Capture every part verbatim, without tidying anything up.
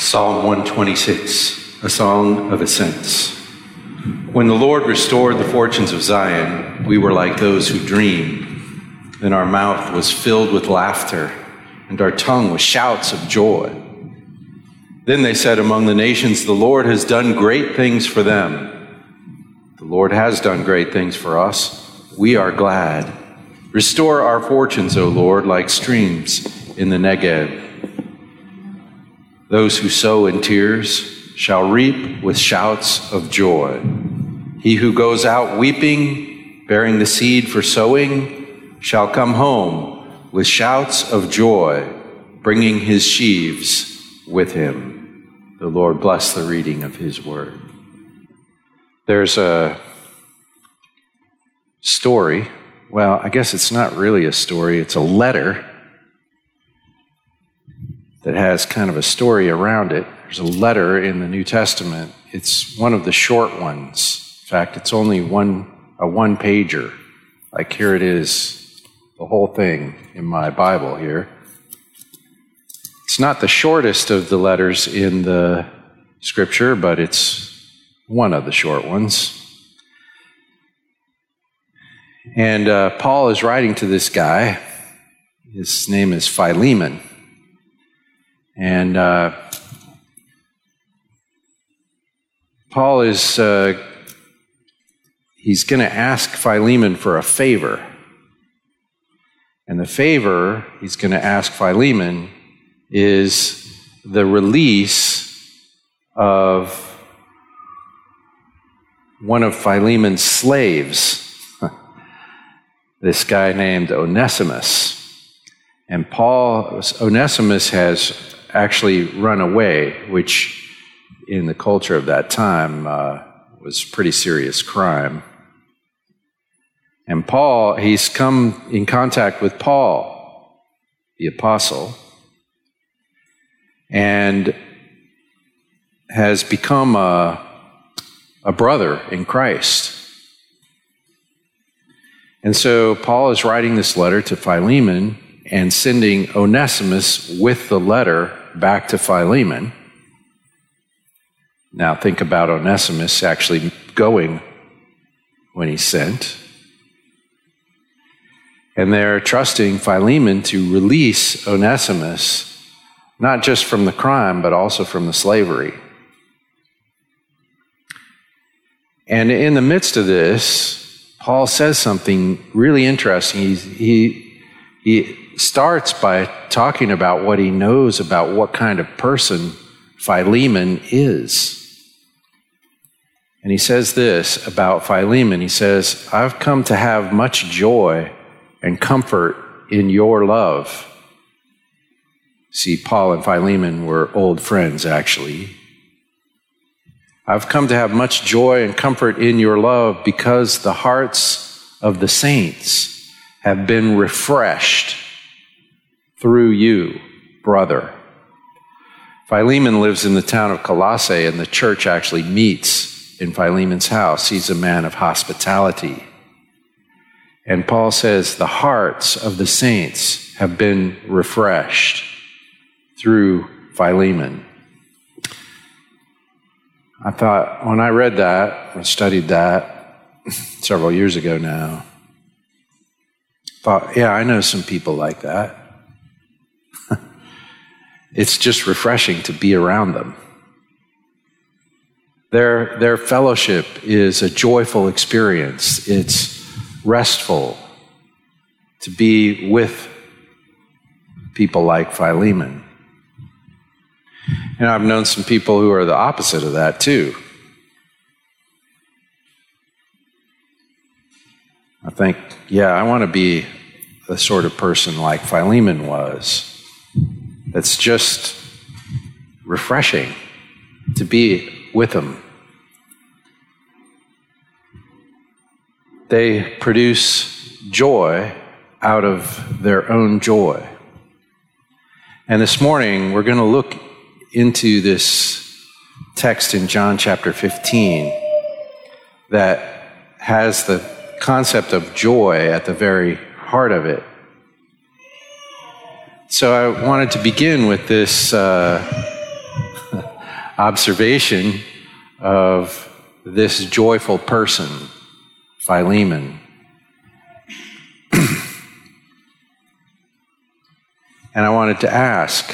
Psalm one twenty-six, a song of ascents. When the Lord restored the fortunes of Zion, we were like those who dream. Then our mouth was filled with laughter, and our tongue with shouts of joy. Then they said among the nations, the Lord has done great things for them. The Lord has done great things for us. We are glad. Restore our fortunes, O Lord, like streams in the Negev. Those who sow in tears shall reap with shouts of joy. He who goes out weeping, bearing the seed for sowing, shall come home with shouts of joy, bringing his sheaves with him. The Lord bless the reading of his word. There's a story. Well, I guess it's not really a story. It's a letter that has kind of a story around it. There's a letter in the New Testament. It's one of the short ones. In fact, it's only one a one-pager. Like here it is, the whole thing in my Bible here. It's not the shortest of the letters in the Scripture, but it's one of the short ones. And uh, Paul is writing to this guy. His name is Philemon. And uh, Paul is, uh, he's going to ask Philemon for a favor. And the favor he's going to ask Philemon is the release of one of Philemon's slaves, this guy named Onesimus. And Paul, Onesimus has actually run away, which in the culture of that time uh, was pretty serious crime. And Paul, he's come in contact with Paul, the apostle, and has become a, a brother in Christ. And so Paul is writing this letter to Philemon and sending Onesimus with the letter back to Philemon. Now think about Onesimus actually going when he's sent. And they're trusting Philemon to release Onesimus, not just from the crime, but also from the slavery. And in the midst of this, Paul says something really interesting. He's, he, he starts by talking about what he knows about what kind of person Philemon is. And he says this about Philemon. He says, I've come to have much joy and comfort in your love. See, Paul and Philemon were old friends, actually. I've come to have much joy and comfort in your love because the hearts of the saints have been refreshed through you, brother. Philemon lives in the town of Colossae, and the church actually meets in Philemon's house. He's a man of hospitality. And Paul says, the hearts of the saints have been refreshed through Philemon. I thought, when I read that, or studied that several years ago now, I thought, yeah, I know some people like that. It's just refreshing to be around them. Their, their fellowship is a joyful experience. It's restful to be with people like Philemon. And I've known some people who are the opposite of that, too. I think, yeah, I want to be the sort of person like Philemon was. That's just refreshing to be with them. They produce joy out of their own joy. And this morning, we're going to look into this text in John chapter fifteen that has the concept of joy at the very heart of it. So I wanted to begin with this uh, observation of this joyful person, Philemon. And I wanted to ask,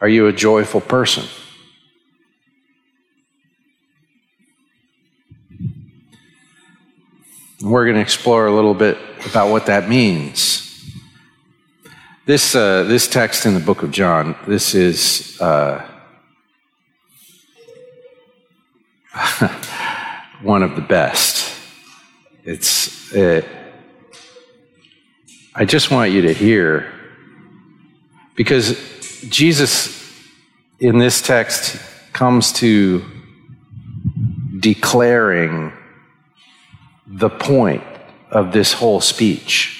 are you a joyful person? We're going to explore a little bit about what that means. This uh, this text in the book of John, this is uh, one of the best. It's. It, I just want you to hear, because Jesus in this text comes to declaring the point of this whole speech.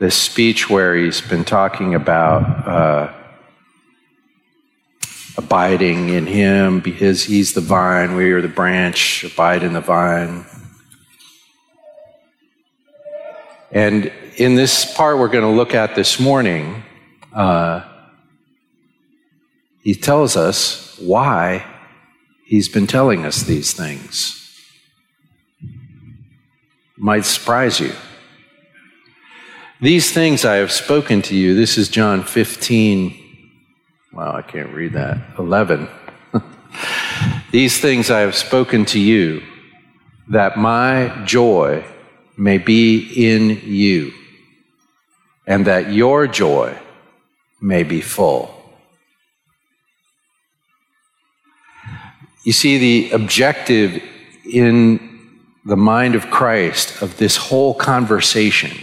This speech where he's been talking about uh, abiding in him, because he's the vine, we are the branch, abide in the vine. And in this part we're going to look at this morning, uh, he tells us why he's been telling us these things. Might surprise you. These things I have spoken to you. This is John fifteen. Wow, I can't read that. eleven. These things I have spoken to you, that my joy may be in you, and that your joy may be full. You see, the objective in the mind of Christ of this whole conversation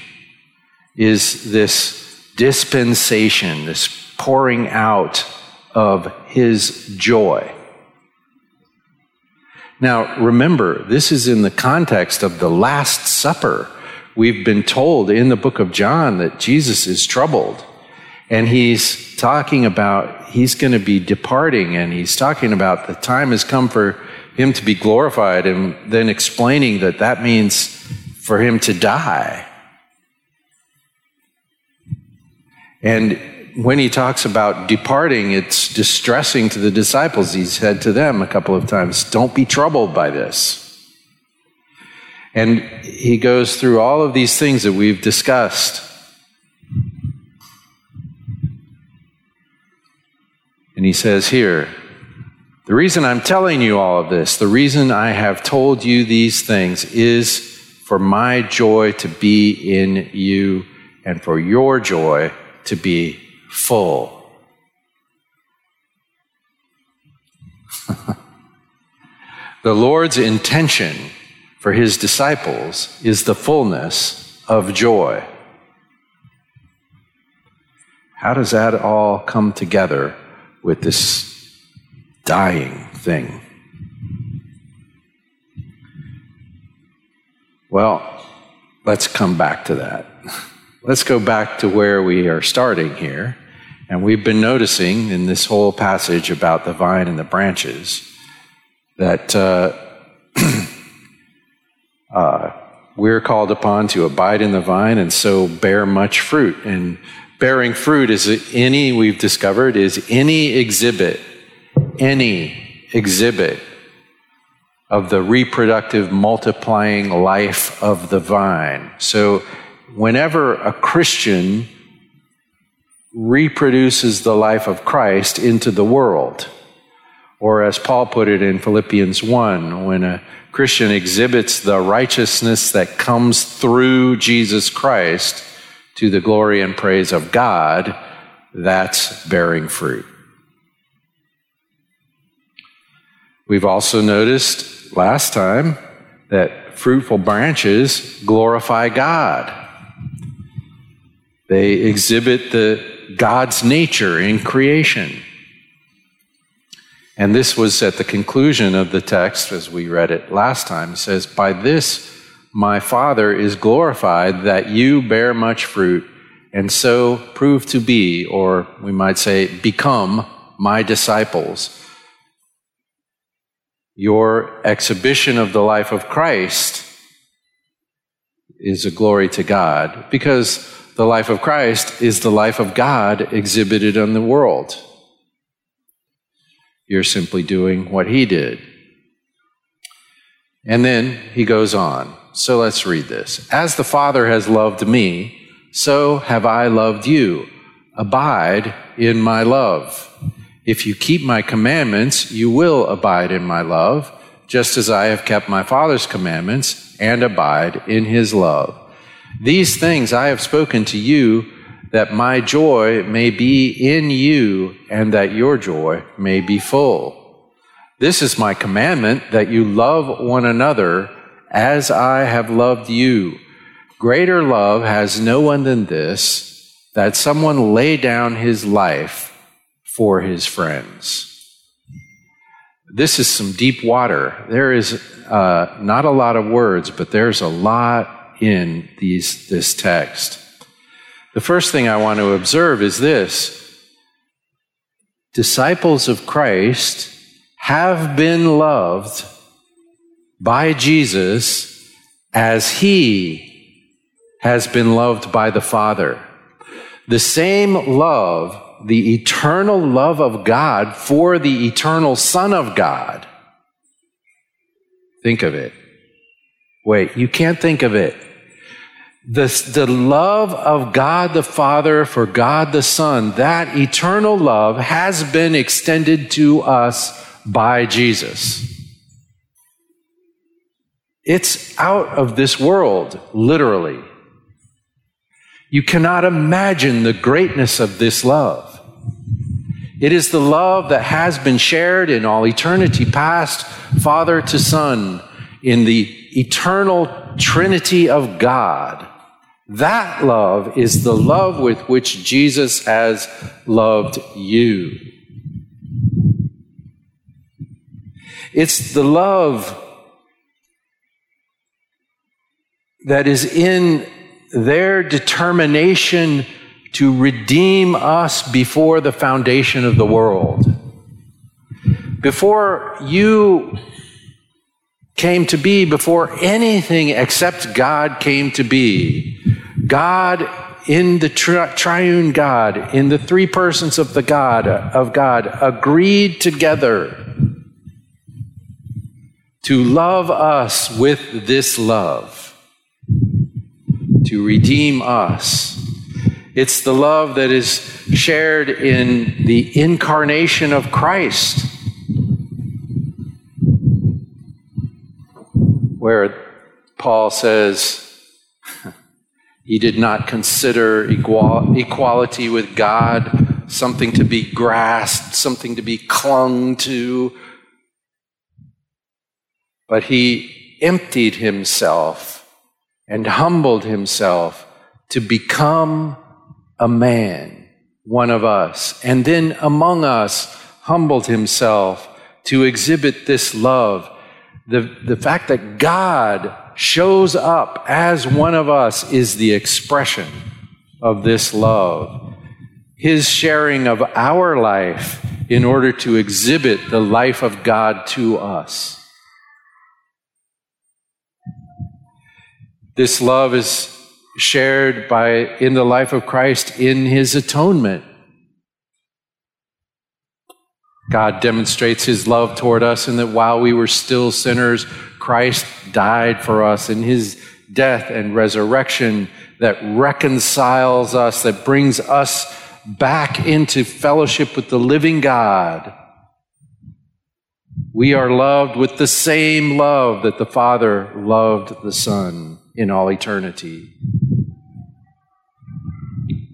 is this dispensation, this pouring out of his joy. Now, remember, this is in the context of the Last Supper. We've been told in the book of John that Jesus is troubled, and he's talking about he's going to be departing, and he's talking about the time has come for him to be glorified, and then explaining that that means for him to die. And when he talks about departing, it's distressing to the disciples. He said to them a couple of times, don't be troubled by this. And he goes through all of these things that we've discussed. And he says here, the reason I'm telling you all of this, the reason I have told you these things is for my joy to be in you and for your joy to be full. The Lord's intention for his disciples is the fullness of joy. How does that all come together with this dying thing? Well, let's come back to that. Let's go back to where we are starting here. And we've been noticing in this whole passage about the vine and the branches that uh, uh, we're called upon to abide in the vine and so bear much fruit. And bearing fruit is any, we've discovered, is any exhibit, any exhibit of the reproductive, multiplying life of the vine. So whenever a Christian reproduces the life of Christ into the world, or as Paul put it in Philippians one, when a Christian exhibits the righteousness that comes through Jesus Christ to the glory and praise of God, that's bearing fruit. We've also noticed last time that fruitful branches glorify God. They exhibit the God's nature in creation. And this was at the conclusion of the text as we read it last time. It says, by this my Father is glorified, that you bear much fruit, and so prove to be, or we might say, become my disciples. Your exhibition of the life of Christ is a glory to God, because The life of Christ is the life of God exhibited on the world. You're simply doing what he did. And then he goes on. So let's read this. As the Father has loved me, so have I loved you. Abide in my love. If you keep my commandments, you will abide in my love, just as I have kept my Father's commandments and abide in his love. These things I have spoken to you, that my joy may be in you and that your joy may be full. This is my commandment, that you love one another as I have loved you. Greater love has no one than this, that someone lay down his life for his friends. This is some deep water. There is uh, not a lot of words, but there's a lot in these this text. The first thing I want to observe is this. Disciples of Christ have been loved by Jesus as he has been loved by the Father. The same love, the eternal love of God for the eternal Son of God. Think of it. Wait, you can't think of it. The, the love of God the Father for God the Son, that eternal love has been extended to us by Jesus. It's out of this world, literally. You cannot imagine the greatness of this love. It is the love that has been shared in all eternity past, Father to Son, in the eternal Trinity of God. That love is the love with which Jesus has loved you. It's the love that is in their determination to redeem us before the foundation of the world. Before you came to be, before anything except God came to be, God in the tri- triune God, in the three persons of the God of God, agreed together to love us with this love, to redeem us. It's the love that is shared in the incarnation of Christ, where Paul says, he did not consider equal, equality with God something to be grasped, something to be clung to, but he emptied himself and humbled himself to become a man, one of us, and then among us humbled himself to exhibit this love. The, the fact that God shows up as one of us is the expression of this love. His sharing of our life in order to exhibit the life of God to us. This love is shared by in the life of Christ in his atonement. God demonstrates his love toward us in that while we were still sinners, Christ died for us in his death and resurrection that reconciles us, that brings us back into fellowship with the living God. We are loved with the same love that the Father loved the Son in all eternity.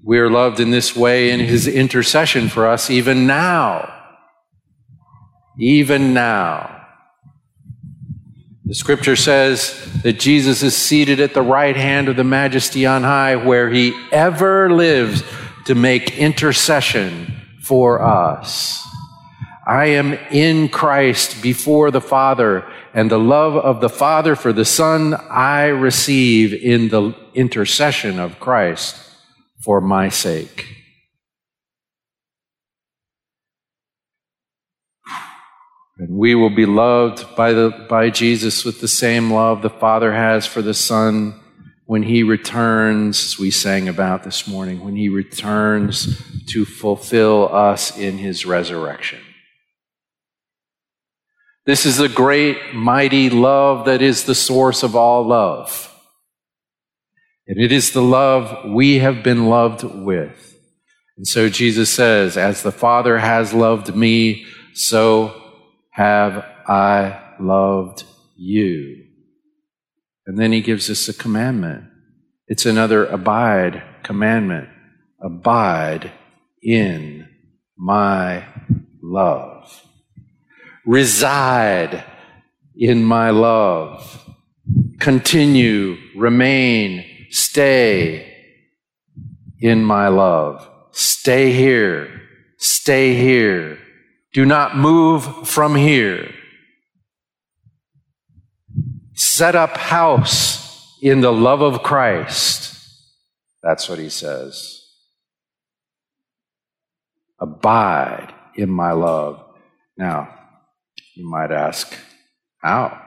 We are loved in this way in his intercession for us even now. Even now. The scripture says that Jesus is seated at the right hand of the Majesty on high, where he ever lives to make intercession for us. I am in Christ before the Father, and the love of the Father for the Son I receive in the intercession of Christ for my sake. And we will be loved by the by Jesus with the same love the Father has for the Son when he returns, as we sang about this morning, when he returns to fulfill us in his resurrection. This is the great, mighty love that is the source of all love. And it is the love we have been loved with. And so Jesus says, as the Father has loved me, so have I loved you. And then he gives us a commandment. It's another abide commandment. Abide in my love. Reside in my love. Continue, remain, stay in my love. Stay here. Stay here. Do not move from here. Set up house in the love of Christ. That's what he says. Abide in my love. Now, you might ask, how?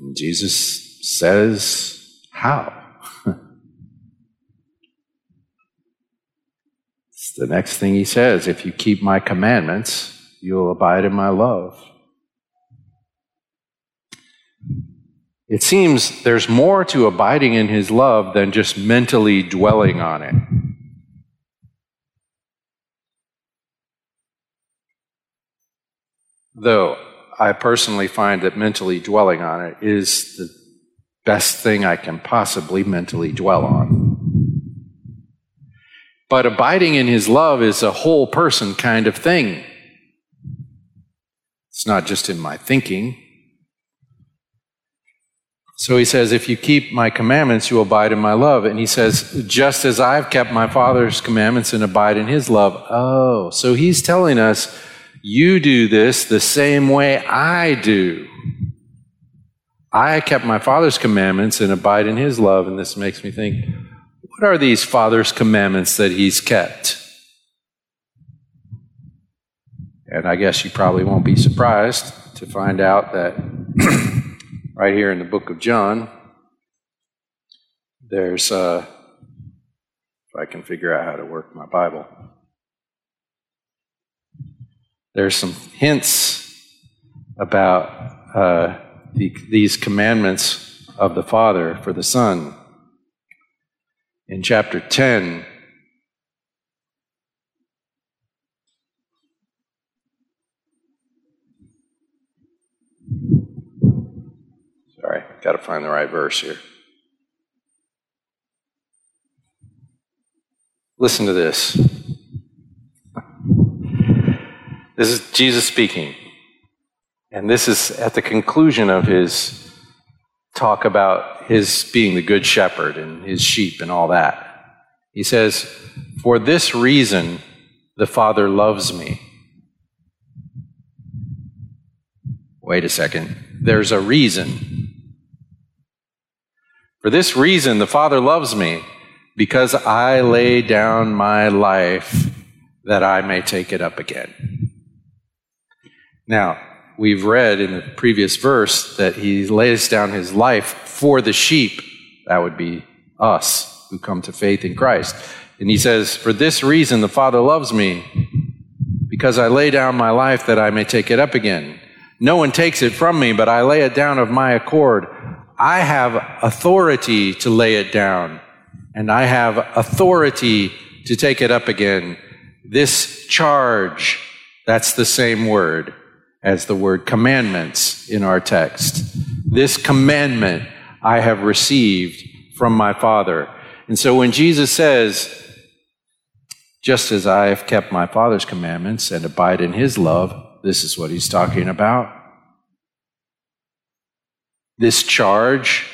And Jesus says, how? It's the next thing he says. If you keep my commandments, you'll abide in my love. It seems there's more to abiding in his love than just mentally dwelling on it. Though I personally find that mentally dwelling on it is the best thing I can possibly mentally dwell on. But abiding in his love is a whole person kind of thing. It's not just in my thinking. So he says, if you keep my commandments, you abide in my love. And he says, just as I've kept my Father's commandments and abide in his love. Oh, so he's telling us, you do this the same way I do. I kept my Father's commandments and abide in his love. And this makes me think, what are these Father's commandments that he's kept? And I guess you probably won't be surprised to find out that right here in the book of John, there's, uh, if I can figure out how to work my Bible, there's some hints about uh, the, these commandments of the Father for the Son. In chapter ten, sorry, got to find the right verse here. Listen to this. This is Jesus speaking. And this is at the conclusion of his talk about his being the good shepherd and his sheep and all that. He says, "For this reason, the Father loves me." Wait a second. There's a reason. For this reason, the Father loves me, because I lay down my life that I may take it up again. Now, we've read in the previous verse that he lays down his life for the sheep. That would be us who come to faith in Christ. And he says, for this reason, the Father loves me, because I lay down my life that I may take it up again. No one takes it from me, but I lay it down of my accord. I have authority to lay it down, and I have authority to take it up again. This charge, that's the same word as the word commandments in our text. This commandment I have received from my Father. And so when Jesus says, just as I have kept my Father's commandments and abide in his love, this is what he's talking about. This charge,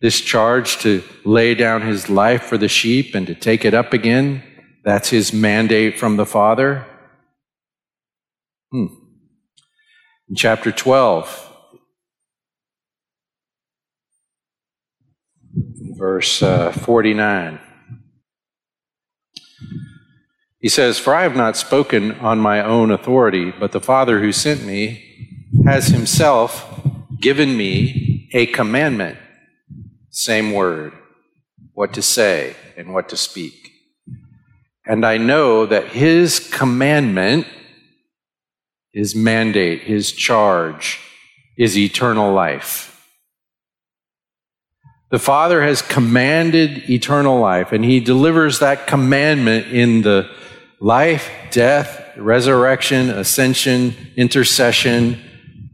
this charge to lay down his life for the sheep and to take it up again, that's his mandate from the Father. Hmm. In chapter twelve, verse uh, forty-nine, he says, "For I have not spoken on my own authority, but the Father who sent me has himself given me a commandment, same word, what to say and what to speak. And I know that his commandment, his mandate, his charge is eternal life. The Father has commanded eternal life, and he delivers that commandment in the life, death, resurrection, ascension, intercession,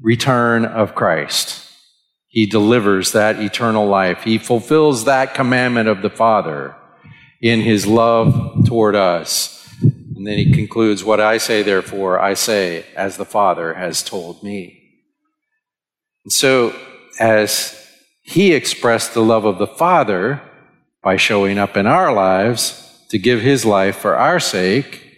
return of Christ. He delivers that eternal life. He fulfills that commandment of the Father in his love toward us. And then he concludes, "What I say, therefore, I say, as the Father has told me." And so, as he expressed the love of the Father by showing up in our lives to give his life for our sake,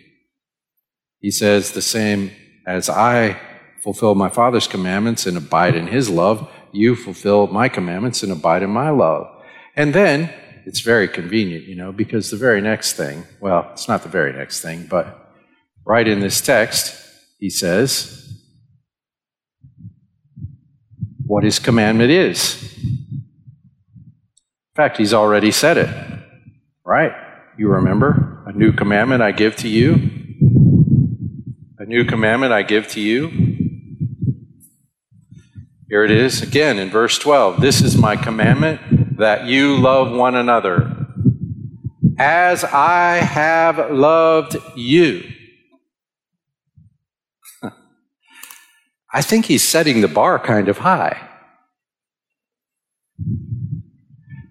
he says, the same as I fulfill my Father's commandments and abide in his love, you fulfill my commandments and abide in my love. And then, it's very convenient, you know, because the very next thing, well, it's not the very next thing, but right in this text, he says what his commandment is. In fact, he's already said it, right? You remember, a new commandment I give to you. A new commandment I give to you. Here it is again in verse twelve. This is my commandment, that you love one another. As I have loved you. I think he's setting the bar kind of high.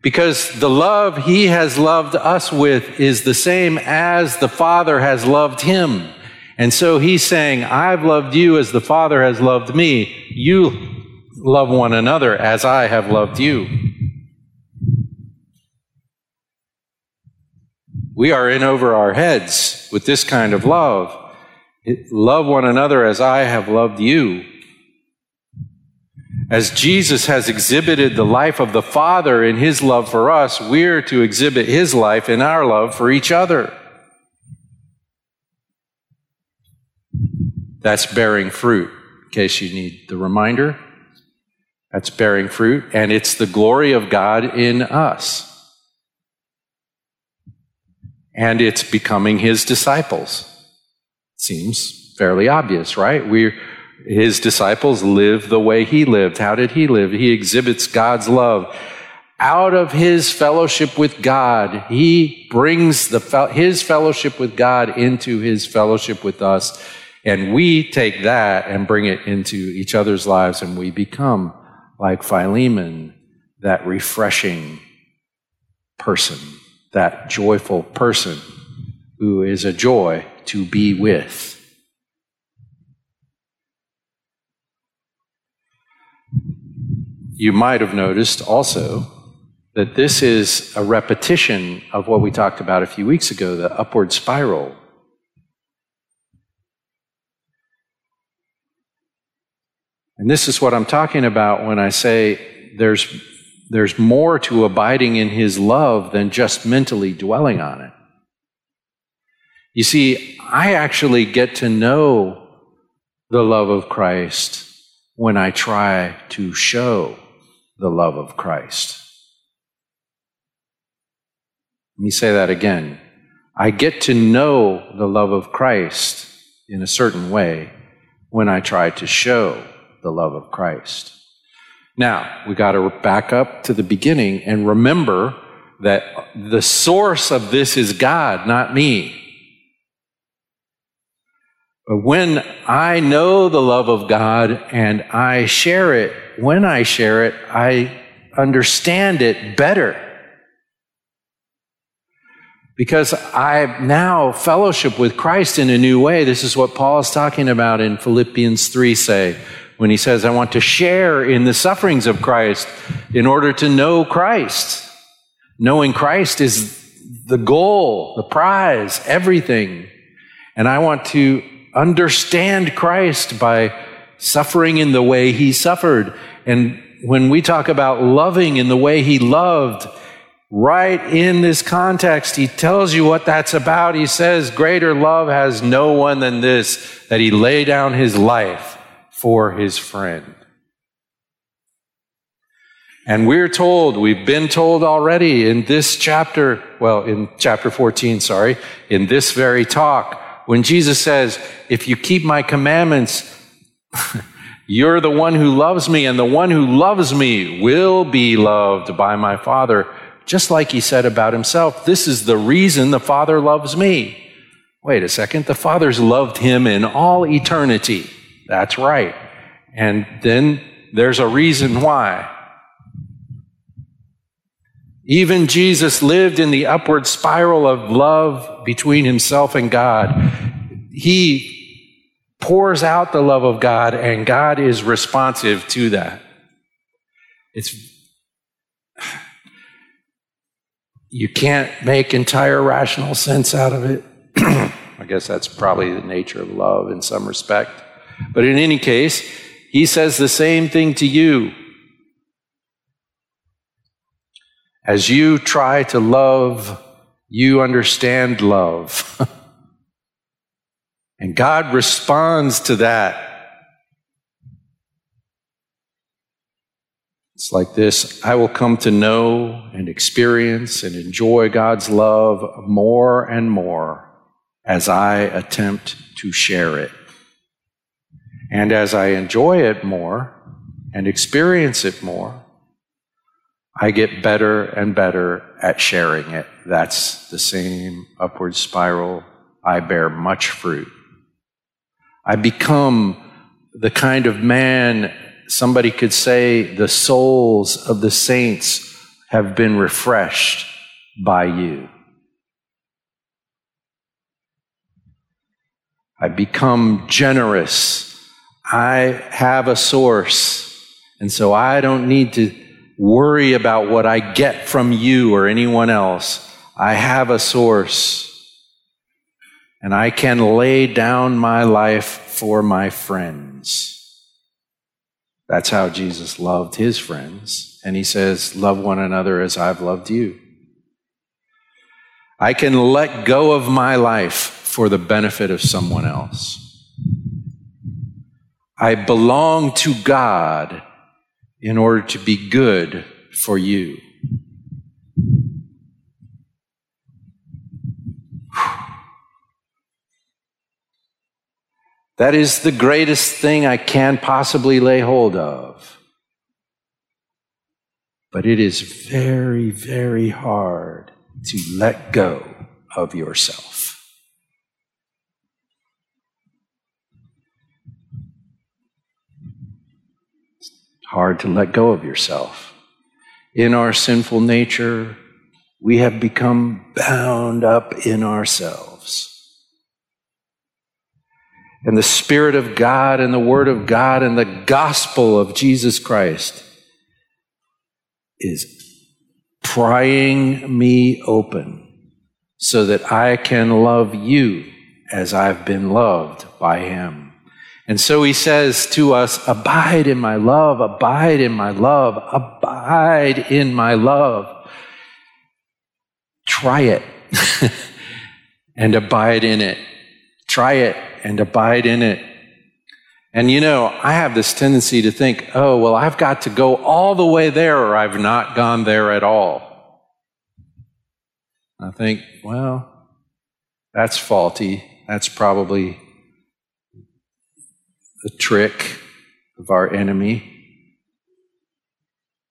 Because the love he has loved us with is the same as the Father has loved him. And so he's saying, I've loved you as the Father has loved me. You love one another as I have loved you. We are in over our heads with this kind of love. Love one another as I have loved you. As Jesus has exhibited the life of the Father in his love for us, we're to exhibit his life in our love for each other. That's bearing fruit, in case you need the reminder. That's bearing fruit, and it's the glory of God in us. And it's becoming his disciples. Seems fairly obvious, right? We're His disciples live the way he lived. How did he live? He exhibits God's love. Out of his fellowship with God, he brings the fe- his fellowship with God into his fellowship with us. And we take that and bring it into each other's lives, and we become like Philemon, that refreshing person, that joyful person who is a joy to be with. You might have noticed also that this is a repetition of what we talked about a few weeks ago, the upward spiral. And this is what I'm talking about when I say there's, there's more to abiding in his love than just mentally dwelling on it. You see, I actually get to know the love of Christ when I try to show the love of Christ. Let me say that again. I get to know the love of Christ in a certain way when I try to show the love of Christ. Now, we got to back up to the beginning and remember that the source of this is God, not me. But when I know the love of God and I share it, when I share it, I understand it better. Because I now fellowship with Christ in a new way. This is what Paul is talking about in Philippians three, say, when he says, I want to share in the sufferings of Christ in order to know Christ. Knowing Christ is the goal, the prize, everything. And I want to understand Christ by suffering in the way he suffered. And when we talk about loving in the way he loved, right in this context, he tells you what that's about. He says, greater love has no one than this, that he lay down his life for his friend. And we're told, we've been told already in this chapter, well, in chapter fourteen, sorry, in this very talk, when Jesus says, if you keep my commandments, you're the one who loves me, and the one who loves me will be loved by my Father, just like he said about himself. This is the reason the Father loves me. Wait a second, the Father's loved him in all eternity. That's right. And then there's a reason why. Even Jesus lived in the upward spiral of love between himself and God. He pours out the love of God, and God is responsive to that. It's you can't make entire rational sense out of it. I guess that's probably the nature of love in some respect. But in any case, he says the same thing to you. As you try to love, you understand love. And God responds to that. It's like this: I will come to know and experience and enjoy God's love more and more as I attempt to share it. And as I enjoy it more and experience it more, I get better and better at sharing it. That's the same upward spiral. I bear much fruit. I become the kind of man, somebody could say, the souls of the saints have been refreshed by you. I become generous. I have a source, and so I don't need to worry about what I get from you or anyone else. I have a source, and I can lay down my life for my friends. That's how Jesus loved his friends, and he says, love one another as I've loved you. I can let go of my life for the benefit of someone else. I belong to God in order to be good for you. That is the greatest thing I can possibly lay hold of. But it is very, very hard to let go of yourself. Hard to let go of yourself. In our sinful nature, we have become bound up in ourselves. And the Spirit of God and the Word of God and the gospel of Jesus Christ is prying me open so that I can love you as I've been loved by him. And so he says to us, abide in my love, abide in my love, abide in my love. Try it and abide in it. Try it and abide in it. And you know, I have this tendency to think, oh, well, I've got to go all the way there or I've not gone there at all. I think, well, that's faulty. That's probably the trick of our enemy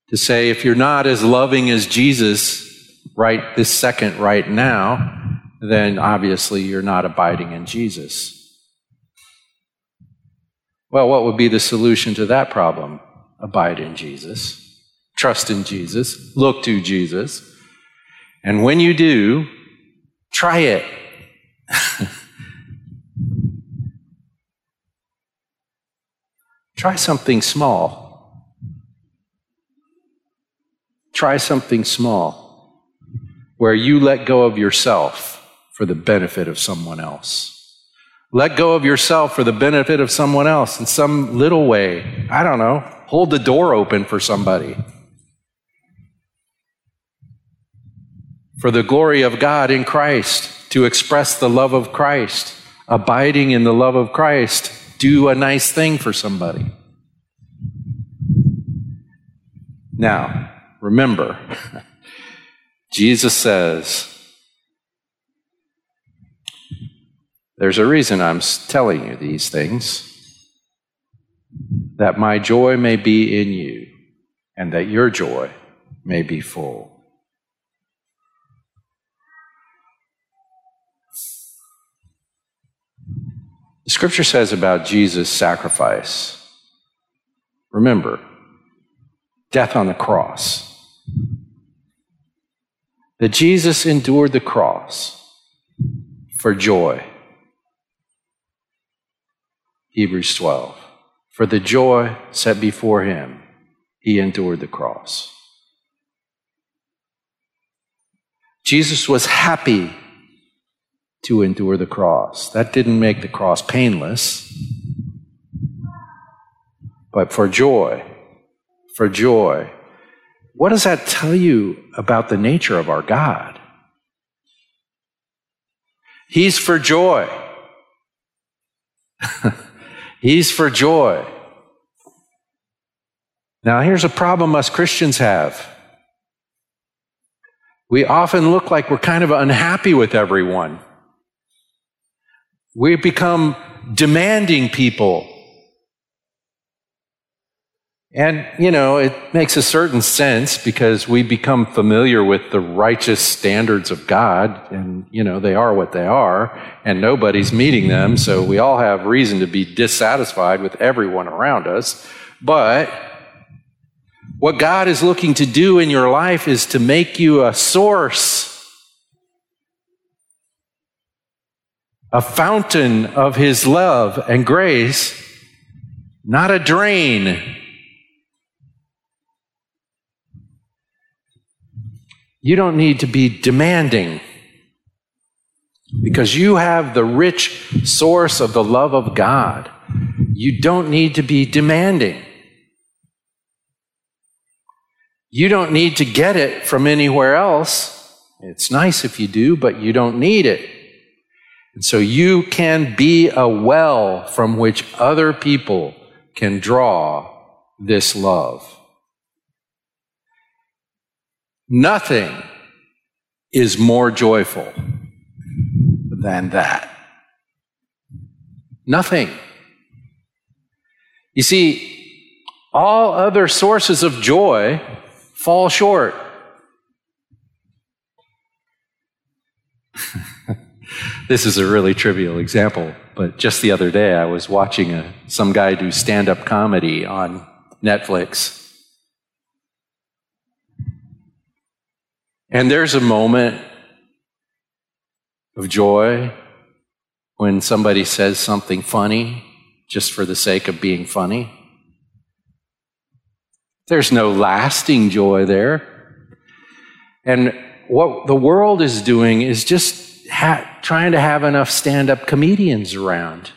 to say, if you're not as loving as Jesus right this second, right now, then obviously you're not abiding in Jesus. Well, what would be the solution to that problem? Abide in Jesus. Trust in Jesus. Look to Jesus. And when you do, try it. Try something small. Try something small where you let go of yourself for the benefit of someone else. Let go of yourself for the benefit of someone else in some little way. I don't know. Hold the door open for somebody. For the glory of God in Christ, to express the love of Christ, abiding in the love of Christ. Do a nice thing for somebody. Now, remember, Jesus says, there's a reason I'm telling you these things, that my joy may be in you, and that your joy may be full. The Scripture says about Jesus' sacrifice, remember, death on the cross, that Jesus endured the cross for joy. Hebrews twelve. For the joy set before him, he endured the cross. Jesus was happy to endure the cross. That didn't make the cross painless, but for joy, for joy. What does that tell you about the nature of our God? He's for joy. He's for joy. Now, here's a problem us Christians have. We often look like we're kind of unhappy with everyone. We become demanding people. And, you know, it makes a certain sense because we become familiar with the righteous standards of God, and, you know, they are what they are, and nobody's meeting them, so we all have reason to be dissatisfied with everyone around us. But what God is looking to do in your life is to make you a source, a fountain of His love and grace, not a drain. You don't need to be demanding because you have the rich source of the love of God. You don't need to be demanding. You don't need to get it from anywhere else. It's nice if you do, but you don't need it. And so you can be a well from which other people can draw this love. Nothing is more joyful than that. Nothing. You see, all other sources of joy fall short. This is a really trivial example, but just the other day I was watching a, some guy do stand-up comedy on Netflix. And there's a moment of joy when somebody says something funny just for the sake of being funny. There's no lasting joy there. And what the world is doing is just ha- trying to have enough stand-up comedians around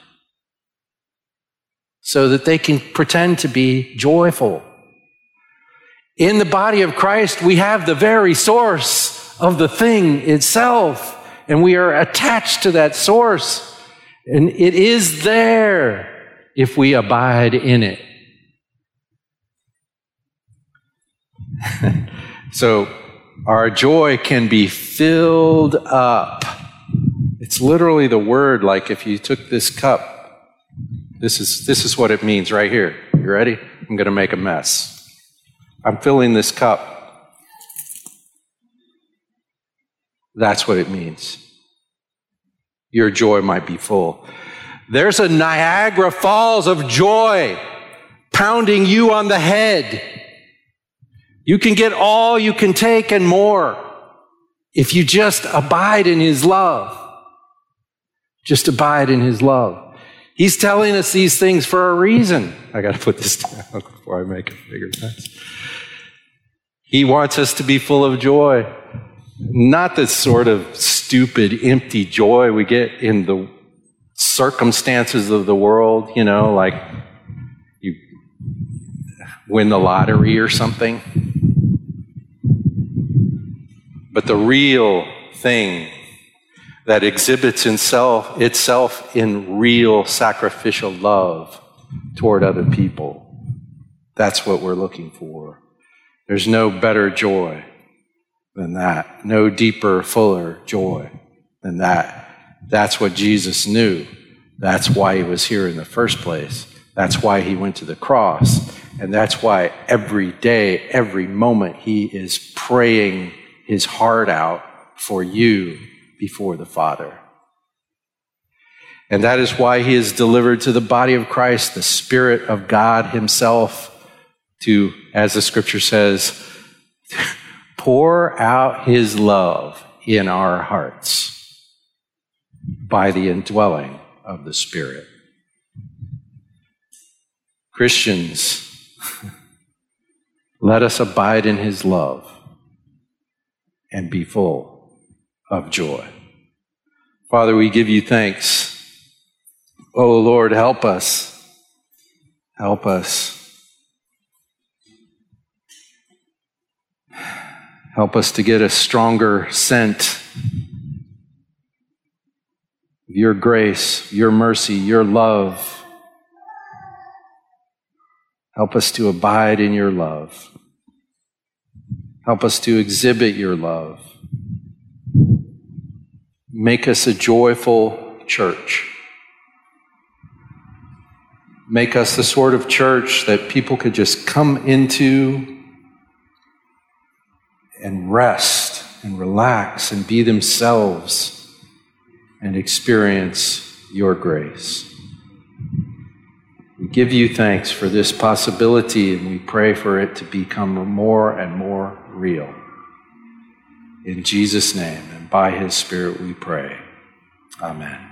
so that they can pretend to be joyful. In the body of Christ, we have the very source of the thing itself, and we are attached to that source, and it is there if we abide in it. So our joy can be filled up. It's literally the word, like if you took this cup, this is, this is what it means right here. You ready? I'm going to make a mess. I'm filling this cup. That's what it means. Your joy might be full. There's a Niagara Falls of joy pounding you on the head. You can get all you can take and more if you just abide in His love. Just abide in His love. He's telling us these things for a reason. I got to put this down before I make a bigger mess. He wants us to be full of joy, not this sort of stupid, empty joy we get in the circumstances of the world, you know, like you win the lottery or something. But the real thing that exhibits itself, itself in real sacrificial love toward other people. That's what we're looking for. There's no better joy than that, no deeper, fuller joy than that. That's what Jesus knew. That's why he was here in the first place. That's why he went to the cross. And that's why every day, every moment, he is praying his heart out for you before the Father. And that is why he is delivered to the body of Christ, the Spirit of God himself, to, as the Scripture says, pour out his love in our hearts by the indwelling of the Spirit. Christians, let us abide in his love and be full of joy. Father, we give you thanks. Oh, Lord, help us. Help us. Help us to get a stronger scent of your grace, your mercy, your love. Help us to abide in your love. Help us to exhibit your love. Make us a joyful church. Make us the sort of church that people could just come into and rest and relax and be themselves and experience your grace. We give you thanks for this possibility, and we pray for it to become more and more real. In Jesus' name and by his Spirit we pray. Amen.